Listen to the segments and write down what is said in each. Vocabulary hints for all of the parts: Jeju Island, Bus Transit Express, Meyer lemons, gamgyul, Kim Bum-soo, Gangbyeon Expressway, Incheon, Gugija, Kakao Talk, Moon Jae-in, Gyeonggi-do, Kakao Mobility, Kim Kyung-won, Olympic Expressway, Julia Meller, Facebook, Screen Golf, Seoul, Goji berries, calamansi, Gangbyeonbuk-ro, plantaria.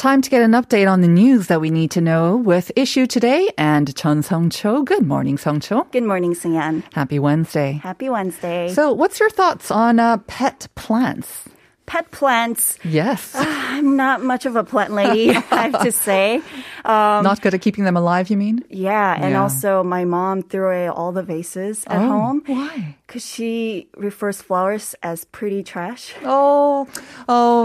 Time to get an update on the news that we need to know with Issue Today and Chun Songcho. Good morning, Songcho. Good morning, Siyan. Happy Wednesday. Happy Wednesday. So what's your thoughts on pet plants? Pet plants. Yes. I'm not much of a plant lady, I have to say. Not good at keeping them alive, you mean? Yeah, and also my mom threw away all the vases at home. Why? Because she refers flowers as pretty trash. Oh,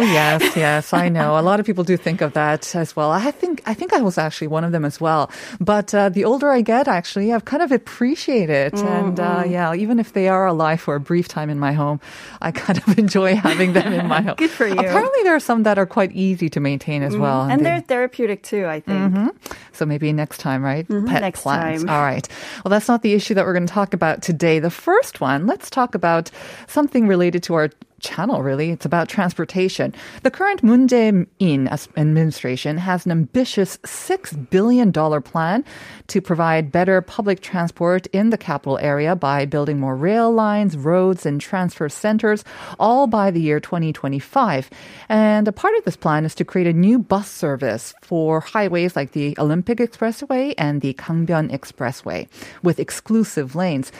yes, I know. A lot of people do think of that as well. I think I was actually one of them as well. But the older I get, actually, I've kind of appreciated it. Mm-hmm. And even if they are alive for a brief time in my home, I kind of enjoy having them in my home. Good for you. Apparently, there are some that are quite easy to maintain as well. And they're therapeutic too, I think. Mm-hmm. So maybe next time, right? Mm-hmm. Pet next plants. Time. All right. Well, that's not the issue that we're going to talk about today. The first one. Let's talk about something related to our channel, really. It's about transportation. The current Moon Jae-in administration has an ambitious $6 billion plan to provide better public transport in the capital area by building more rail lines, roads, and transfer centers, all by the year 2025. And a part of this plan is to create a new bus service for highways like the Olympic Expressway and the Gangbyeon Expressway with exclusive lanes.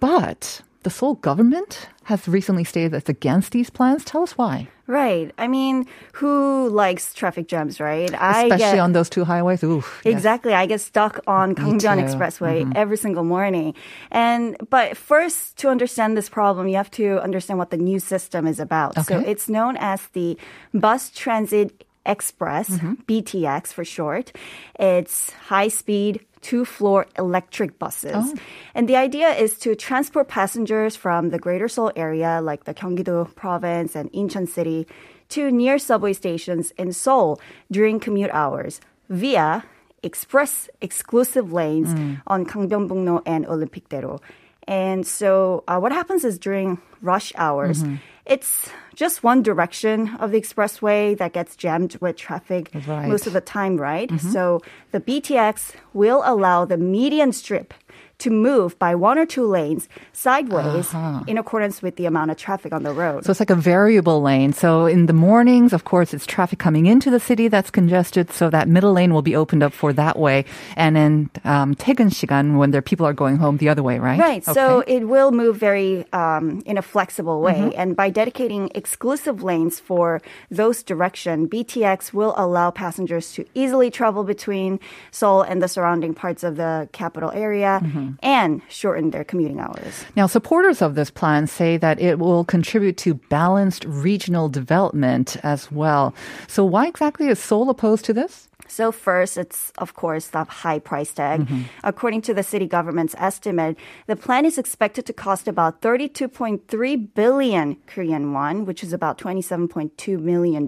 But the Seoul government has recently stated that's against these plans. Tell us why. Right. I mean, who likes traffic jams, right? Especially on those two highways. Oof, exactly. Yes. I get stuck on Gangbyeon Expressway every single morning. But first, to understand this problem, you have to understand what the new system is about. Okay. So it's known as the Bus Transit Express, BTX for short. It's high-speed, 2-floor electric buses. Oh. And the idea is to transport passengers from the greater Seoul area, like the Gyeonggi-do province and Incheon city, to near subway stations in Seoul during commute hours via express exclusive lanes on Gangbyeonbuk-ro and Olympic-daero. And so what happens is during rush hours, it's just one direction of the expressway that gets jammed with traffic most of the time, right? Mm-hmm. So the BTX will allow the median strip to move by one or two lanes sideways in accordance with the amount of traffic on the road. So it's like a variable lane. So in the mornings, of course, it's traffic coming into the city that's congested, so that middle lane will be opened up for that way. And then 퇴근 시간, when their people are going home, the other way, right? Right. Okay. So it will move very in a flexible way. Mm-hmm. And by dedicating exclusive lanes for those direction, BTX will allow passengers to easily travel between Seoul and the surrounding parts of the capital area. Mm-hmm. And shorten their commuting hours. Now, supporters of this plan say that it will contribute to balanced regional development as well. So why exactly is Seoul opposed to this? So first, it's, of course, the high price tag. Mm-hmm. According to the city government's estimate, the plan is expected to cost about 32.3 billion Korean won, which is about $27.2 million.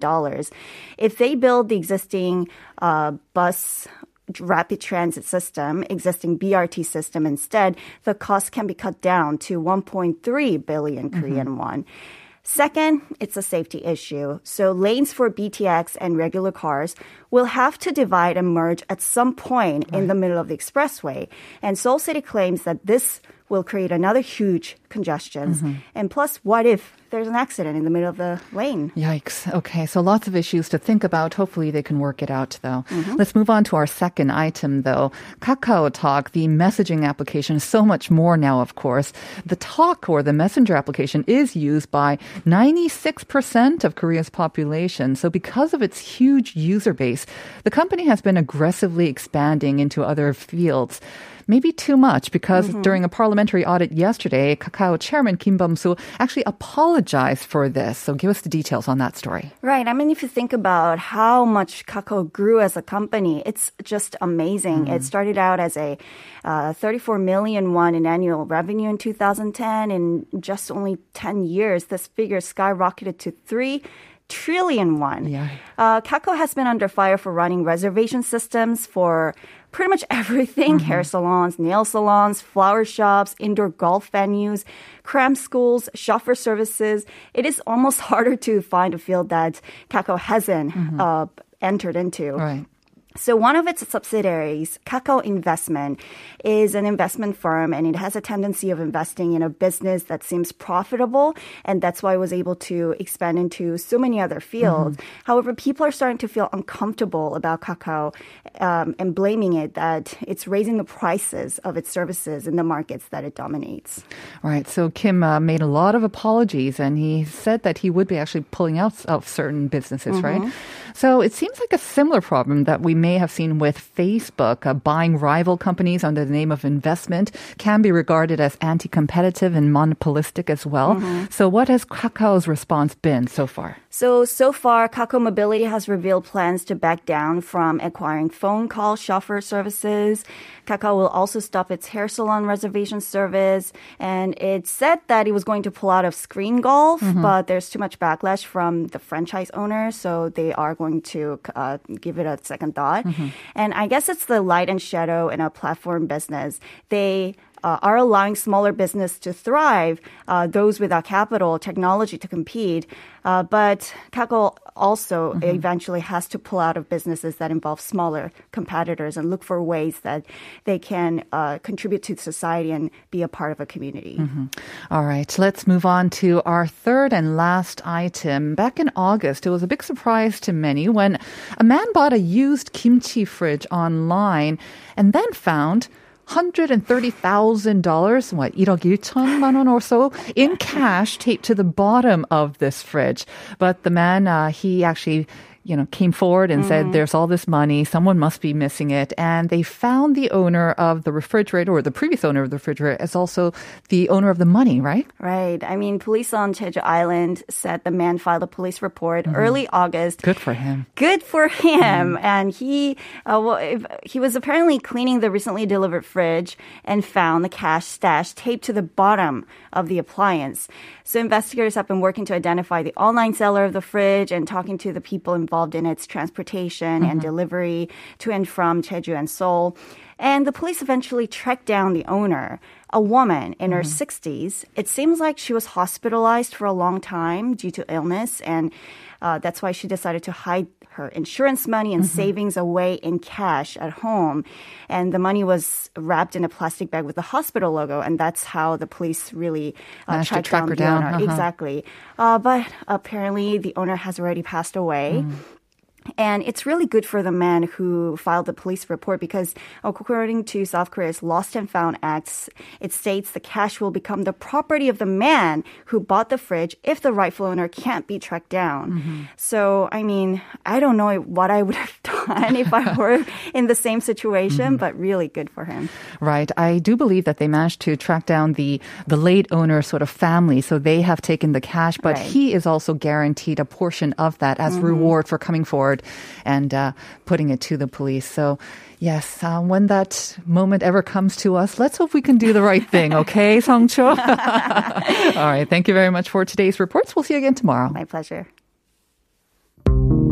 If they build the existing bus rapid transit system, existing BRT system instead, the cost can be cut down to 1.3 billion Korean won. Second, it's a safety issue. So lanes for BTX and regular cars will have to divide and merge at some point in the middle of the expressway. And Seoul City claims that this will create another huge congestion. And plus, what if there's an accident in the middle of the lane? Yikes. Okay, so lots of issues to think about. Hopefully they can work it out, though. Mm-hmm. Let's move on to our second item, though. Kakao Talk, the messaging application, is so much more now, of course. The Talk, or the messenger application, is used by 96% of Korea's population. So because of its huge user base, the company has been aggressively expanding into other fields. Maybe too much, because during a parliamentary audit yesterday, Kakao chairman Kim Bum-soo actually apologized apologized for this. So give us the details on that story. Right. I mean, if you think about how much Kakao grew as a company, it's just amazing. Mm-hmm. It started out as a 34 million won in annual revenue in 2010. In just only 10 years, this figure skyrocketed to 3 trillion won. Yeah. Kakao has been under fire for running reservation systems for pretty much everything, mm-hmm. hair salons, nail salons, flower shops, indoor golf venues, cram schools, chauffeur services. It is almost harder to find a field that Kakao hasn't mm-hmm. Entered into. Right. So one of its subsidiaries, Kakao Investment, is an investment firm, and it has a tendency of investing in a business that seems profitable, and that's why it was able to expand into so many other fields. Mm-hmm. However, people are starting to feel uncomfortable about Kakao and blaming it that it's raising the prices of its services in the markets that it dominates. All right. So Kim made a lot of apologies, and he said that he would be actually pulling out of certain businesses, mm-hmm. right? So it seems like a similar problem that we may have seen with Facebook. Buying rival companies under the name of investment can be regarded as anti-competitive and monopolistic as well. Mm-hmm. So what has Kakao's response been so far? So far, Kakao Mobility has revealed plans to back down from acquiring phone call chauffeur services. Kakao will also stop its hair salon reservation service. And it said that it was going to pull out of Screen Golf, mm-hmm. but there's too much backlash from the franchise owners, so they are going to give it a second thought. Mm-hmm. And I guess it's the light and shadow in a platform business. They are allowing smaller business to thrive, those without capital, technology to compete. But Kakao also mm-hmm. eventually has to pull out of businesses that involve smaller competitors and look for ways that they can contribute to society and be a part of a community. Mm-hmm. All right, let's move on to our third and last item. Back in August, it was a big surprise to many when a man bought a used kimchi fridge online and then found $130,000, what, 1억 1천만 원 or so, in cash taped to the bottom of this fridge. But the man, he actually, came forward and said, there's all this money, someone must be missing it. And they found the owner of the refrigerator, or the previous owner of the refrigerator, as also the owner of the money, right? Right. I mean, police on Jeju Island said the man filed a police report early August. Good for him. And he was apparently cleaning the recently delivered fridge and found the cash stash taped to the bottom of the appliance. So investigators have been working to identify the online seller of the fridge and talking to the people involved in its transportation and delivery to and from Jeju and Seoul. And the police eventually tracked down the owner, a woman in her 60s. It seems like she was hospitalized for a long time due to illness, and that's why she decided to hide her insurance money and savings away in cash at home. And the money was wrapped in a plastic bag with the hospital logo, and that's how the police really tried to track her down. Exactly. But apparently the owner has already passed away. Mm. And it's really good for the man who filed the police report because according to South Korea's Lost and Found Act, it states the cash will become the property of the man who bought the fridge if the rightful owner can't be tracked down. Mm-hmm. So, I mean, I don't know what I would have done if I were in the same situation, but really good for him. Right. I do believe that they managed to track down the late owner's sort of family, so they have taken the cash, but he is also guaranteed a portion of that as reward for coming forward and putting it to the police. So yes, when that moment ever comes to us, let's hope we can do the right thing, okay, Songcho? All right, thank you very much for today's reports. We'll see you again tomorrow. My pleasure. Do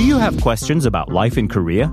you have questions about life in Korea?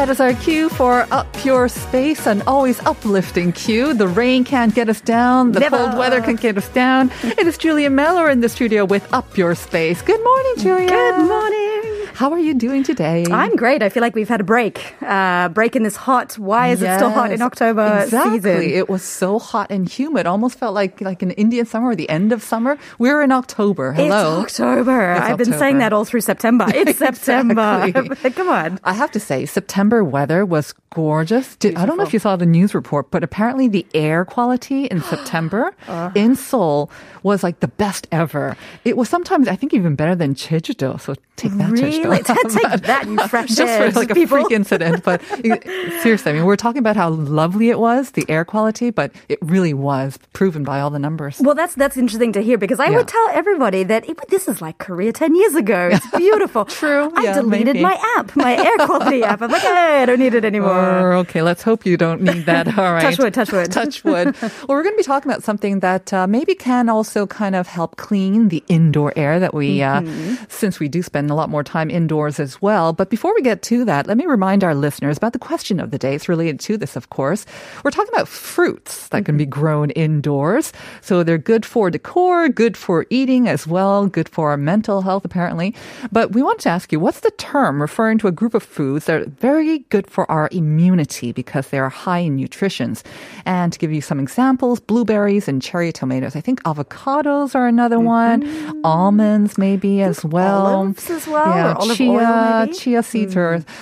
That is our cue for Up Your Space, an always uplifting cue. The rain can't get us down. The cold weather can't get us down. It is Julia Meller in the studio with Up Your Space. Good morning, Julia. Good morning. How are you doing today? I'm great. I feel like we've had a break in this hot. Why is it still hot in October season? It was so hot and humid. Almost felt like an Indian summer or the end of summer. We're in October. Hello. It's October. I've been saying that all through September. It's September. Come on. I have to say, September weather was gorgeous. I don't know if you saw the news report, but apparently the air quality in September in Seoul was like the best ever. It was sometimes, I think, even better than Jeju-do. So take that, Jeju-do. Really? Take that, you fresh Just for like people. A freak incident. But seriously, I mean, we're talking about how lovely it was, the air quality, but it really was proven by all the numbers. Well, that's interesting to hear, because I would tell everybody that this is like Korea 10 years ago. It's beautiful. True. I deleted my app, my air quality app. I'm like, hey, I don't need it anymore. Okay, let's hope you don't need that. All right. Touch wood. Touch wood. Well, we're going to be talking about something that maybe can also kind of help clean the indoor air that we, since we do spend a lot more time indoors as well. But before we get to that, let me remind our listeners about the question of the day. It's related to this, of course. We're talking about fruits that can be grown indoors. So they're good for decor, good for eating as well, good for our mental health, apparently. But we want to ask you, what's the term referring to a group of foods that are very good for our immunity because they are high in nutrition? And to give you some examples, blueberries and cherry tomatoes. I think avocados are another one. Almonds maybe as well. Olives as well. Yeah. Chia seeds,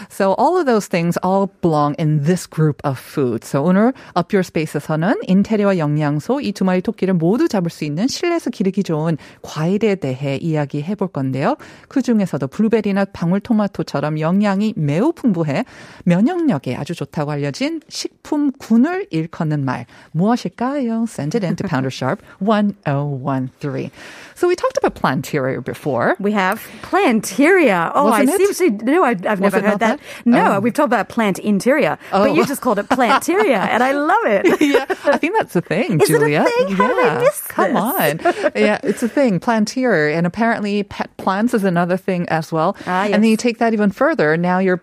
so all of those things all belong in this group of food. So 오늘 Up Your Space에서는 인테리어와 영양소 이 두 마리 토끼를 모두 잡을 수 있는 실내에서 기르기 좋은 과일에 대해 이야기해 볼 건데요. 그 중에서도 블루베리나 방울토마토처럼 영양이 매우 풍부해 면역력에 아주 좋다고 알려진 식품군을 일컫는 말 무엇일까요? Send it in to Pounder Sharp 1013. So we talked about plantaria before. We have plantaria. Oh, wasn't I it? Seem to no, I've never heard that. No, we've talked about plant interior, but you just called it plantaria, and I love it. Yeah, I think that's a thing, Is Julia. Is it a thing? How did I miss this? Come on. Yeah, it's a thing, plantier, and apparently pet plants is another thing as well. Yes. And then you take that even further. Now you're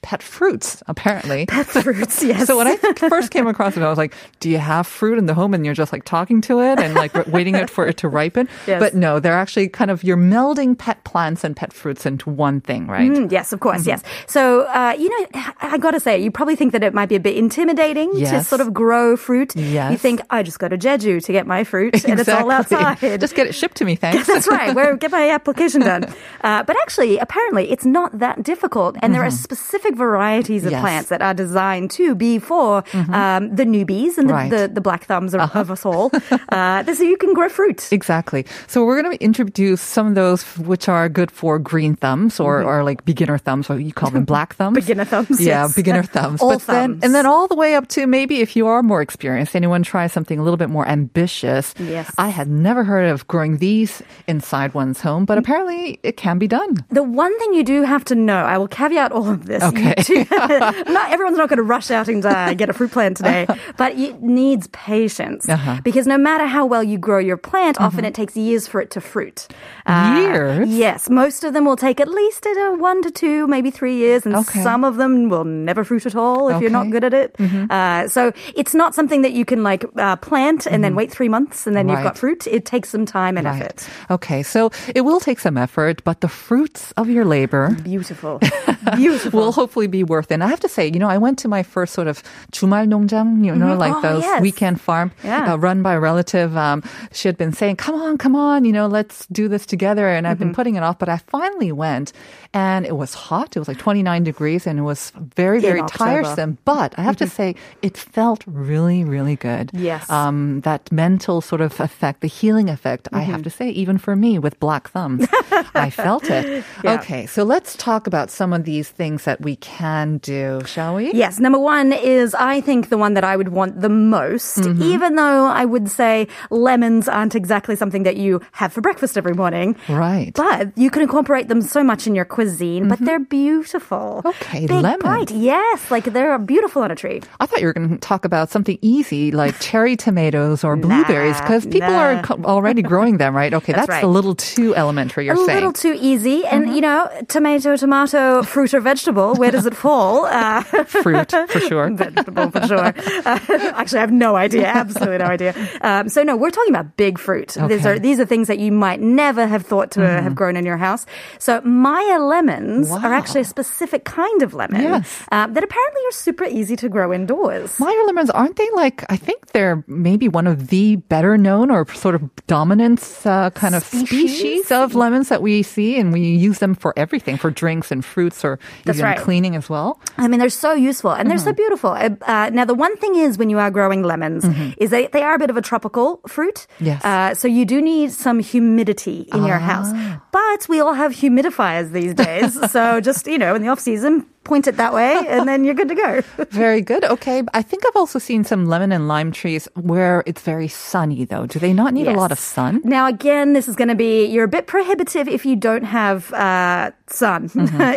pet fruits, apparently. Pet fruits, yes. So when I first came across it, I was like, do you have fruit in the home and you're just like talking to it and like waiting for it to ripen? Yes. But no, they're actually kind of, you're melding pet plants and pet fruits into one thing, right? Yes, of course, yes. So, you know, I gotta say, you probably think that it might be a bit intimidating to sort of grow fruit. Yes. You think, I just go to Jeju to get my fruit and it's all outside. Just get it shipped to me, thanks. That's right, get my application done. But actually, apparently, it's not that difficult, and there are specific varieties of plants that are designed to be for the newbies and the black thumbs of us all. So you can grow fruit. Exactly. So we're going to introduce some of those which are good for green thumbs or like beginner thumbs, or you call them black thumbs. Beginner thumbs. Yeah, beginner thumbs. All thumbs. And then all the way up to maybe if you are more experienced, anyone try something a little bit more ambitious. Yes. I had never heard of growing these inside one's home, but apparently it can be done. The one thing you do have to know, I will caveat all of this. Okay. Everyone's not going to rush out and get a fruit plant today, but it needs patience because no matter how well you grow your plant, often it takes years for it to fruit. Years? Yes. Most of them will take at least 1 to 2, maybe 3 years, and some of them will never fruit at all if you're not good at it. So it's not something that you can like plant and then wait 3 months and then you've got fruit. It takes some time and effort. Okay. So it will take some effort, but the fruits of your labor. Beautiful. Beautiful. We'll hopefully be worth it. And I have to say, you know, I went to my first sort of 주말 농장, you know, like those weekend farm run by a relative. She had been saying, come on, you know, let's do this together. And I've been putting it off, but I finally went and it was hot. It was like 29 degrees and it was very, very tiresome. But I have to say, it felt really, really good. Yes. That mental sort of effect, the healing effect, I have to say, even for me with black thumbs, I felt it. Yeah. Okay. So let's talk about some of these things that we can do, shall we? Yes. Number one is, I think, the one that I would want the most, even though I would say lemons aren't exactly something that you have for breakfast every morning. Right. But you can incorporate them so much in your cuisine, but they're beautiful. Okay, lemons. Bright. Yes, like they're beautiful on a tree. I thought you were going to talk about something easy like cherry tomatoes or blueberries, because people are already growing them, right? Okay, that's a little too elementary, you're saying. A little too easy. And, you know, tomato, fruit or vegetable, where does it fall? Fruit, for sure. Vegetable, for sure. Actually, I have no idea. Absolutely no idea. So no, we're talking about big fruit. Okay. These are things that you might never have thought to have grown in your house. So Meyer lemons are actually a specific kind of lemon that apparently are super easy to grow indoors. Meyer lemons, aren't they like, I think they're maybe one of the better known or sort of dominant kind of species of lemons that we see, and we use them for everything, for drinks and fruits or even cleaning as well. I mean, they're so useful and they're so beautiful. Now, the one thing is when you are growing lemons is they are a bit of a tropical fruit. Yes. So you do need some humidity in your house. But we all have humidifiers these days. So just, you know, in the off-season, point it that way, and then you're good to go. Very good. Okay. I think I've also seen some lemon and lime trees where it's very sunny, though. Do they not need a lot of sun? Now, again, this is going to be, you're a bit prohibitive if you don't have sun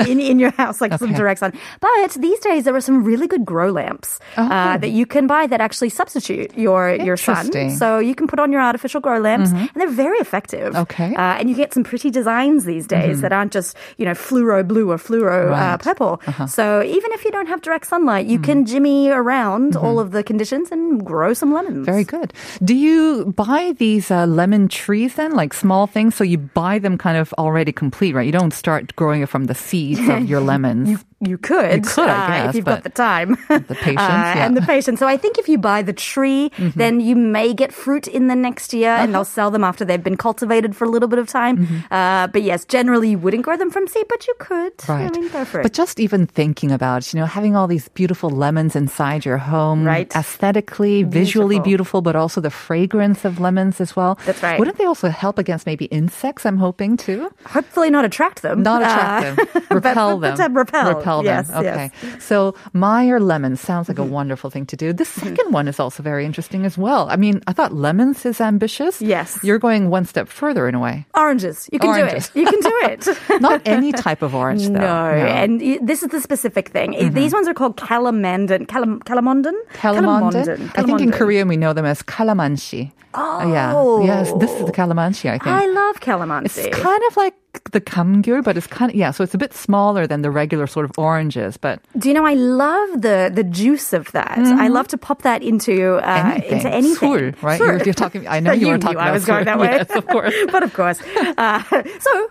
in your house, like some direct sun. But these days, there are some really good grow lamps that you can buy that actually substitute your sun. So you can put on your artificial grow lamps, and they're very effective. Okay. And you get some pretty designs these days that aren't just, you know, fluoro blue or fluoro purple. So even if you don't have direct sunlight, you can jimmy around all of the conditions and grow some lemons. Very good. Do you buy these lemon trees then, like small things? So you buy them kind of already complete, right? You don't start growing it from the seeds of your lemons. You could. You could, I guess. If you've got the time. The patience, and the patience. So I think if you buy the tree, then you may get fruit in the next year, and they'll sell them after they've been cultivated for a little bit of time. But yes, generally you wouldn't grow them from seed, but you could. Right. I mean, go for it. But just even thinking about, you know, having all these beautiful lemons inside your home, aesthetically, visually beautiful, but also the fragrance of lemons as well. That's right. Wouldn't they also help against maybe insects, I'm hoping, too? Hopefully not attract them. Not attract them. Repel them. Repel them. Yes, okay. Yes. So Meyer lemons sounds like a wonderful thing to do. The second one is also very interesting as well. I mean, I thought lemons is ambitious. Yes. You're going one step further in a way. Oranges. You can do it. You can do it. Not any type of orange, though. No. And this is the specific thing. These ones are called calamondin. Calamondin? Calamondin. I think in Korean we know them as calamansi. Oh. Yeah. Yes, this is the calamansi, I think. I love calamansi. It's kind of like the gamgyul, but it's kind of, so it's a bit smaller than the regular sort of oranges, but. Do you know, I love the juice of that. I love to pop that into anything. Sul, right? Sul. You're talking, I know you were talking about I was going that way. Yes, of course. But of course.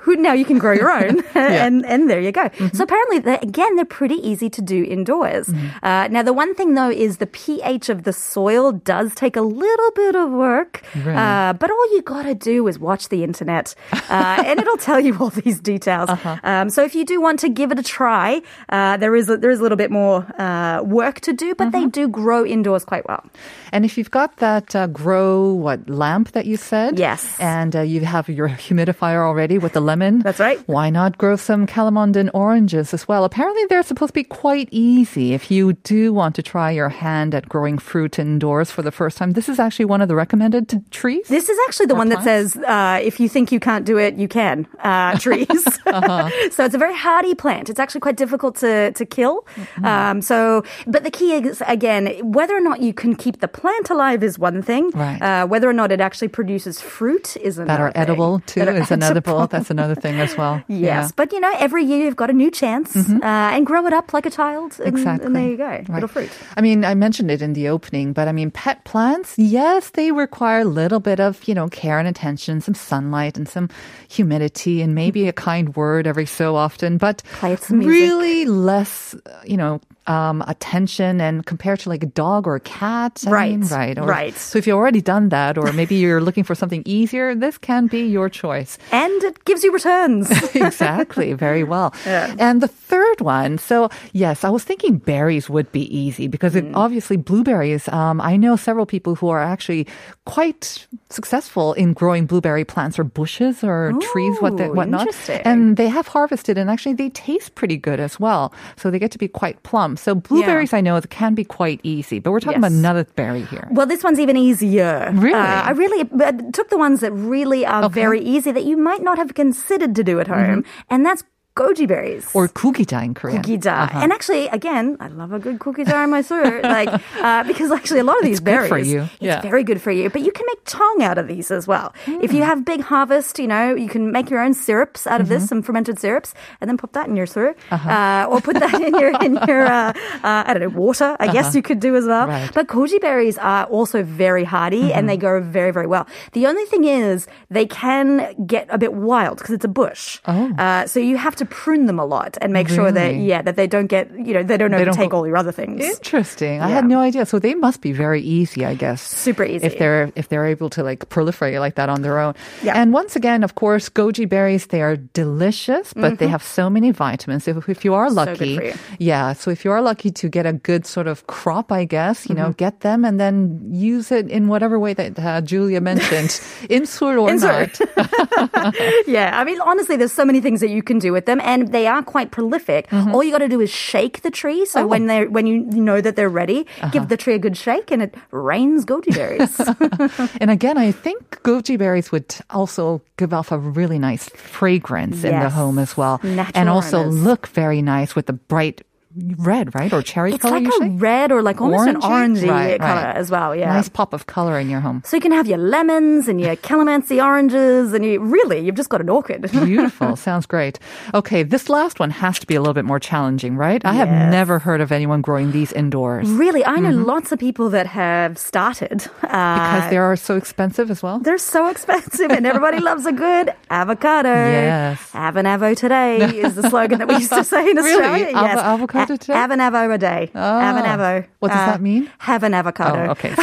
Now you can grow your own and there you go. So apparently, they're pretty easy to do indoors. Now the one thing though is the pH of the soil does take a little bit of work, but all you gotta do is watch the internet and it'll tell you all these details. So if you do want to give it a try, there is a little bit more work to do, but they do grow indoors quite well. And if you've got that lamp that you said, and you have your humidifier already with the lemon, that's right. Why not grow some Calamondin oranges as well? Apparently, they're supposed to be quite easy if you do want to try your hand at growing fruit indoors for the first time. This is actually one of the recommended trees. This is actually the one plants. That says if you think you can't do it, you can. Trees. So it's a very hardy plant. It's actually quite difficult to kill. But the key is, again, whether or not you can keep the plant alive is one thing. Right. Whether or not it actually produces fruit is another thing. That are edible, too, is another point. That's another thing as well. Yes. Yeah. But, you know, every year you've got a new chance and grow it up like a child. And, and there you go. Right. Little fruit. I mean, I mentioned it in the opening, but I mean, pet plants, yes, they require a little bit of, you know, care and attention, some sunlight and some humidity. And maybe a kind word every so often, but really less, you know, attention and compared to like a dog or a cat. Right. So if you've already done that, or maybe you're looking for something easier, this can be your choice. And it gives you returns. Exactly. Very well. Yeah. And the third one. So yes, I was thinking berries would be easy because obviously blueberries, I know several people who are actually quite successful in growing blueberry plants or bushes or trees, whatnot. And they have harvested and actually they taste pretty good as well. So they get to be quite plump. So blueberries, I know, it can be quite easy, but we're talking about another berry here. Well, this one's even easier. Really? I took the ones that really are very easy that you might not have considered to do at home. And that's goji berries. Or gugija in Korean. Gugija. Uh-huh. And actually, again, I love a good gugija in my sewer. Because actually a lot of these berries. It's good for you. Yeah. It's very good for you. But you can make chong out of these as well. Mm. If you have big harvest, you can make your own syrups out of this, some fermented syrups, and then pop that in your sewer. Uh-huh. Or put that in your water, I guess you could do as well. Right. But goji berries are also very hardy and they go very, very well. The only thing is they can get a bit wild because it's a bush. Oh. So you have to prune them a lot and make sure that they don't get, they don't overtake all your other things. Interesting. Yeah. I had no idea. So they must be very easy, I guess. Super easy. If they're able to proliferate like that on their own. Yeah. And once again, of course, goji berries, they are delicious, but they have so many vitamins. If you are lucky. So good for you. Yeah. So if you are lucky to get a good sort of crop, I guess, get them and then use it in whatever way that Julia mentioned, insult or not. Yeah. I mean, honestly, there's so many things that you can do with them, and they are quite prolific. Mm-hmm. All you got to do is shake the tree. So when you know that they're ready, give the tree a good shake, and it rains goji berries. And again, I think goji berries would also give off a really nice fragrance in the home as well, and also look very nice with the bright red, right? Or cherry color, you say? It's like a red or almost an orangey color as well, yeah. Nice pop of color in your home. So you can have your lemons and your calamansi oranges and you've just got an orchid. Beautiful. Sounds great. Okay, this last one has to be a little bit more challenging, right? I have never heard of anyone growing these indoors. Really? I know lots of people that have started. Because they are so expensive as well? They're so expensive and everybody loves a good avocado. Yes. Have an avo today is the slogan that we used to say in Australia. Really? Yes. Avocado? Have an avo a day. Oh. Have an avo. What does that mean? Have an avocado. Oh, okay.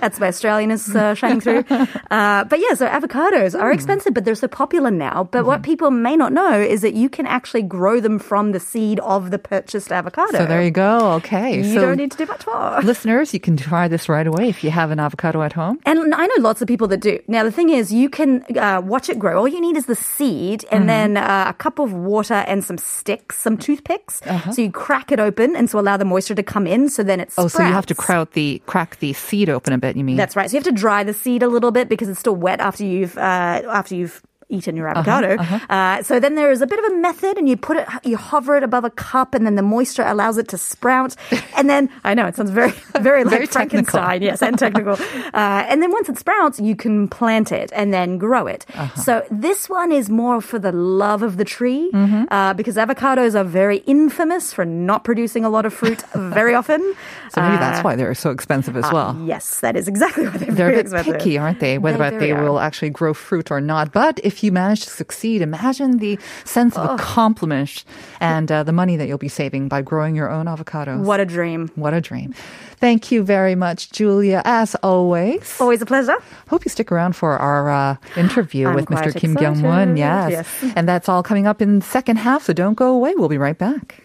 That's my Australianness shining through. So avocados are expensive, but they're so popular now. But what people may not know is that you can actually grow them from the seed of the purchased avocado. So there you go. Okay. You don't need to do much more. Listeners, you can try this right away if you have an avocado at home. And I know lots of people that do. Now, the thing is, you can watch it grow. All you need is the seed and then a cup of water and some sticks, some toothpicks. Uh-huh. So you crack it open and so allow the moisture to come in so then it sprouts. Oh, so you have to crack the seed open a bit, you mean? That's right. So you have to dry the seed a little bit because it's still wet after you've eaten your avocado. So then there is a bit of a method, and you hover it above a cup, and then the moisture allows it to sprout. And then I know it sounds very, very like Frankenstein, yes, and technical. And then once it sprouts, you can plant it and then grow it. Uh-huh. So this one is more for the love of the tree, because avocados are very infamous for not producing a lot of fruit very often. So maybe that's why they're so expensive as well. Yes, that is exactly why they're very expensive. They're a bit picky, aren't they? Whether they will actually grow fruit or not, but if you manage to succeed, imagine the sense of accomplishment and the money that you'll be saving by growing your own avocados. What a dream. What a dream. Thank you very much, Julia, as always. Always a pleasure. Hope you stick around for our interview with Mr. Kim Kyung-won. Yes. And that's all coming up in the second half, so don't go away. We'll be right back.